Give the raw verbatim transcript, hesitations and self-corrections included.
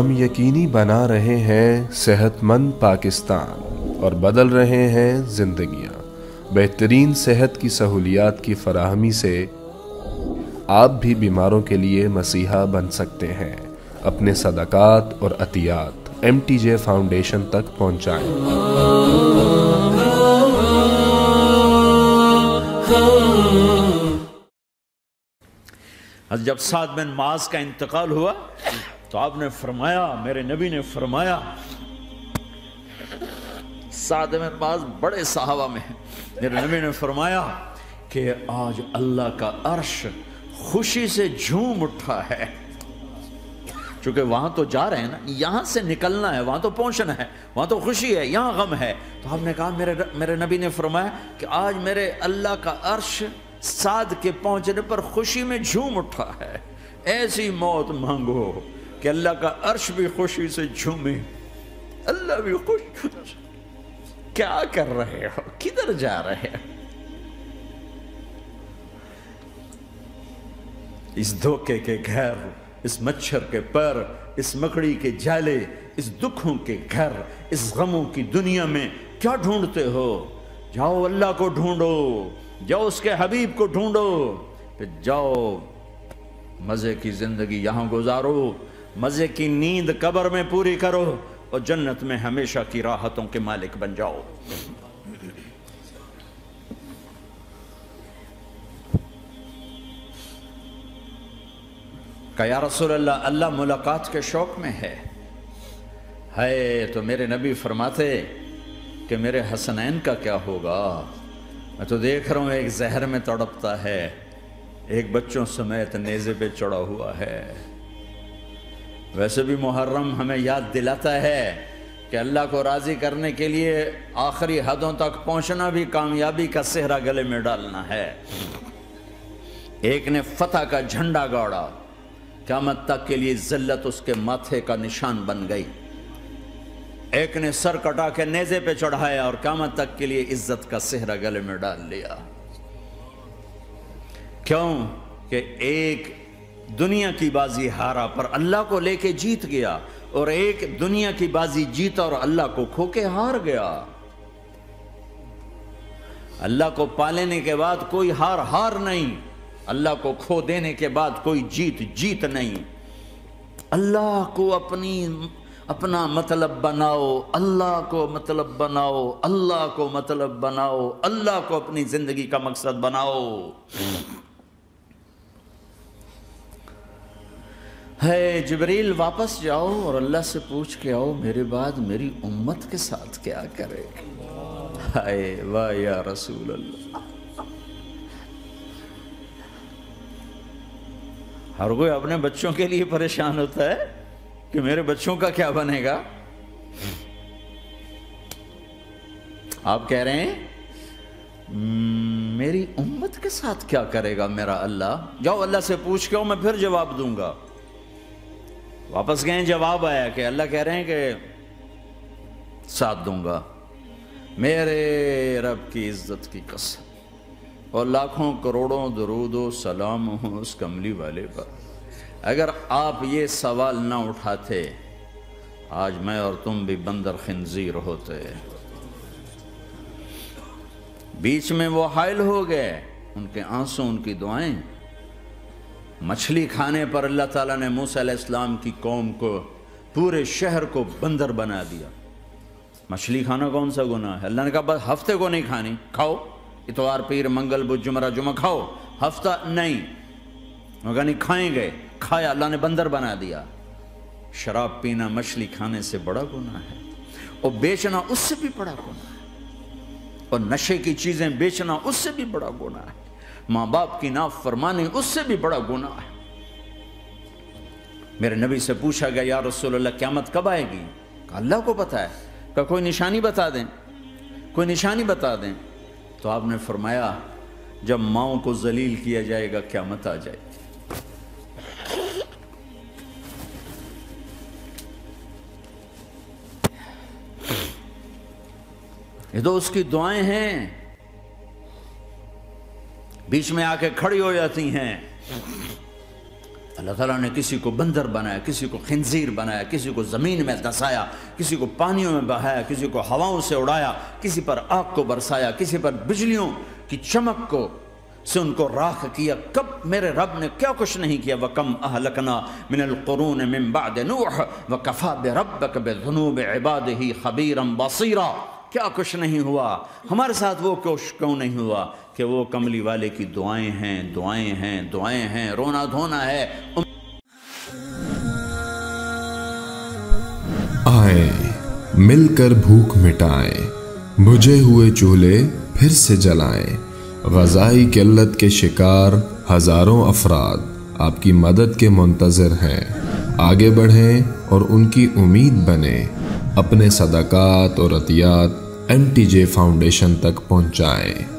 ہم یقینی بنا رہے ہیں صحت مند پاکستان اور بدل رہے ہیں زندگیاں بہترین صحت کی سہولیات کی فراہمی سے۔ آپ بھی بیماروں کے لیے مسیحا بن سکتے ہیں۔ اپنے صدقات اور عطیات ایم ٹی جے فاؤنڈیشن تک پہنچائیں۔ جب سعد بن معاذ کا انتقال ہوا تو آپ نے فرمایا، میرے نبی نے فرمایا، سعد بن معاذ بڑے صحابہ میں ہیں، میرے نبی نے فرمایا کہ آج اللہ کا عرش خوشی سے جھوم اٹھا ہے، چونکہ وہاں تو جا رہے ہیں نا، یہاں سے نکلنا ہے، وہاں تو پہنچنا ہے، وہاں تو خوشی ہے، یہاں غم ہے۔ تو ہم نے کہا، میرے میرے نبی نے فرمایا کہ آج میرے اللہ کا عرش سعد کے پہنچنے پر خوشی میں جھوم اٹھا ہے۔ ایسی موت مانگو کہ اللہ کا عرش بھی خوشی سے جھومے، اللہ بھی خوش۔ کیا کر رہے ہو، کدھر جا رہے ہو؟ اس دھوکے کے گھر، اس مچھر کے پر، اس مکڑی کے جالے، اس دکھوں کے گھر، اس غموں کی دنیا میں کیا ڈھونڈتے ہو؟ جاؤ اللہ کو ڈھونڈو، جاؤ اس کے حبیب کو ڈھونڈو، پھر جاؤ مزے کی زندگی یہاں گزارو، مزے کی نیند قبر میں پوری کرو، اور جنت میں ہمیشہ کی راحتوں کے مالک بن جاؤ۔ کہ یا رسول اللہ، اللہ ملاقات کے شوق میں ہے ہے تو میرے نبی فرماتے کہ میرے حسنین کا کیا ہوگا؟ میں تو دیکھ رہا ہوں ایک زہر میں تڑپتا ہے، ایک بچوں سمیت نیزے پہ چڑھا ہوا ہے۔ ویسے بھی محرم ہمیں یاد دلاتا ہے کہ اللہ کو راضی کرنے کے لیے آخری حدوں تک پہنچنا بھی کامیابی کا صحرا گلے میں ڈالنا ہے۔ ایک نے فتح کا جھنڈا گاڑا، قیامت تک کے لیے ذلت اس کے ماتھے کا نشان بن گئی۔ ایک نے سر کٹا کے نیزے پہ چڑھایا اور قیامت تک کے لیے عزت کا صحرا گلے میں ڈال لیا۔ کیوں کہ ایک دنیا کی بازی ہارا پر اللہ کو لے کے جیت گیا، اور ایک دنیا کی بازی جیتا اور اللہ کو کھو کے ہار گیا۔ اللہ کو پا لینے کے بعد کوئی ہار ہار نہیں، اللہ کو کھو دینے کے بعد کوئی جیت جیت نہیں۔ اللہ کو اپنی اپنا مطلب بناؤ، اللہ کو مطلب بناؤ، اللہ کو مطلب بناؤ، اللہ کو اپنی زندگی کا مقصد بناؤ۔ ہے جبریل، واپس جاؤ اور اللہ سے پوچھ کے آؤ، میرے بعد میری امت کے ساتھ کیا کرے؟ ہائے واہ یا رسول اللہ۔ ہر کوئی اپنے بچوں کے لیے پریشان ہوتا ہے کہ میرے بچوں کا کیا بنے گا۔ آپ کہہ رہے ہیں میری امت کے ساتھ کیا کرے گا میرا اللہ؟ جاؤ اللہ سے پوچھ کے آؤ، میں پھر جواب دوں گا۔ واپس گئے، جواب آیا کہ اللہ کہہ رہے ہیں کہ ساتھ دوں گا، میرے رب کی عزت کی قسم، اور لاکھوں کروڑوں درود و سلام ہوں اس کملی والے پر۔ اگر آپ یہ سوال نہ اٹھاتے، آج میں اور تم بھی بندر خنزیر ہوتے۔ بیچ میں وہ حائل ہو گئے، ان کے آنسوں، ان کی دعائیں۔ مچھلی کھانے پر اللہ تعالیٰ نے موسیٰ علیہ السلام کی قوم کو، پورے شہر کو بندر بنا دیا۔ مچھلی کھانا کون سا گناہ ہے؟ اللہ نے کہا بس ہفتے کو نہیں کھانی، کھاؤ، اتوار، پیر، منگل، بدھ، جمعہ جمعہ کھاؤ، ہفتہ نہیں۔ مگر نہیں کھائیں گے، کھایا، اللہ نے بندر بنا دیا۔ شراب پینا مچھلی کھانے سے بڑا گناہ ہے، اور بیچنا اس سے بھی بڑا گناہ ہے، اور نشے کی چیزیں بیچنا اس سے بھی بڑا گناہ ہے، ماں باپ کی نافرمانی اس سے بھی بڑا گناہ ہے۔ میرے نبی سے پوچھا گیا، یا رسول اللہ قیامت کب آئے گی؟ کہا اللہ کو پتہ ہے۔ کہا کوئی نشانی بتا دیں، کوئی نشانی بتا دیں۔ تو آپ نے فرمایا جب ماؤں کو ذلیل کیا جائے گا قیامت آ جائے گی۔ یہ تو اس کی دعائیں ہیں، بیچ میں آ کے کھڑی ہو جاتی ہیں۔ اللہ تعالیٰ نے کسی کو بندر بنایا، کسی کو خنزیر بنایا، کسی کو زمین میں دسایا، کسی کو پانیوں میں بہایا، کسی کو ہواؤں سے اڑایا، کسی پر آگ کو برسایا، کسی پر بجلیوں کی چمک کو سے ان کو راکھ کیا۔ کب میرے رب نے کیا کچھ نہیں کیا۔ وَكَمْ أَهْلَكْنَا مِنَ الْقُرُونِ مِن بَعْدِ نُوحٍ وَكَفَى بِرَبِّكَ بِذُنُوبِ عِبَادِهِ خَبِيرًا بَصِيرًا۔ کیا کچھ نہیں ہوا ہمارے ساتھ، وہ کچھ کیوں نہیں ہوا کہ وہ کملی والے کی دعائیں ہیں، دعائیں ہیں، دعائیں ہیں، رونا دھونا ہے۔ آئے مل کر بھوک مٹائیں، بجھے ہوئے چولہے پھر سے جلائیں۔ غذائی قلت کے شکار ہزاروں افراد آپ کی مدد کے منتظر ہیں۔ آگے بڑھیں اور ان کی امید بنیں۔ اپنے صدقات اور عطیات این ٹی جے فاؤنڈیشن تک پہنچائیں۔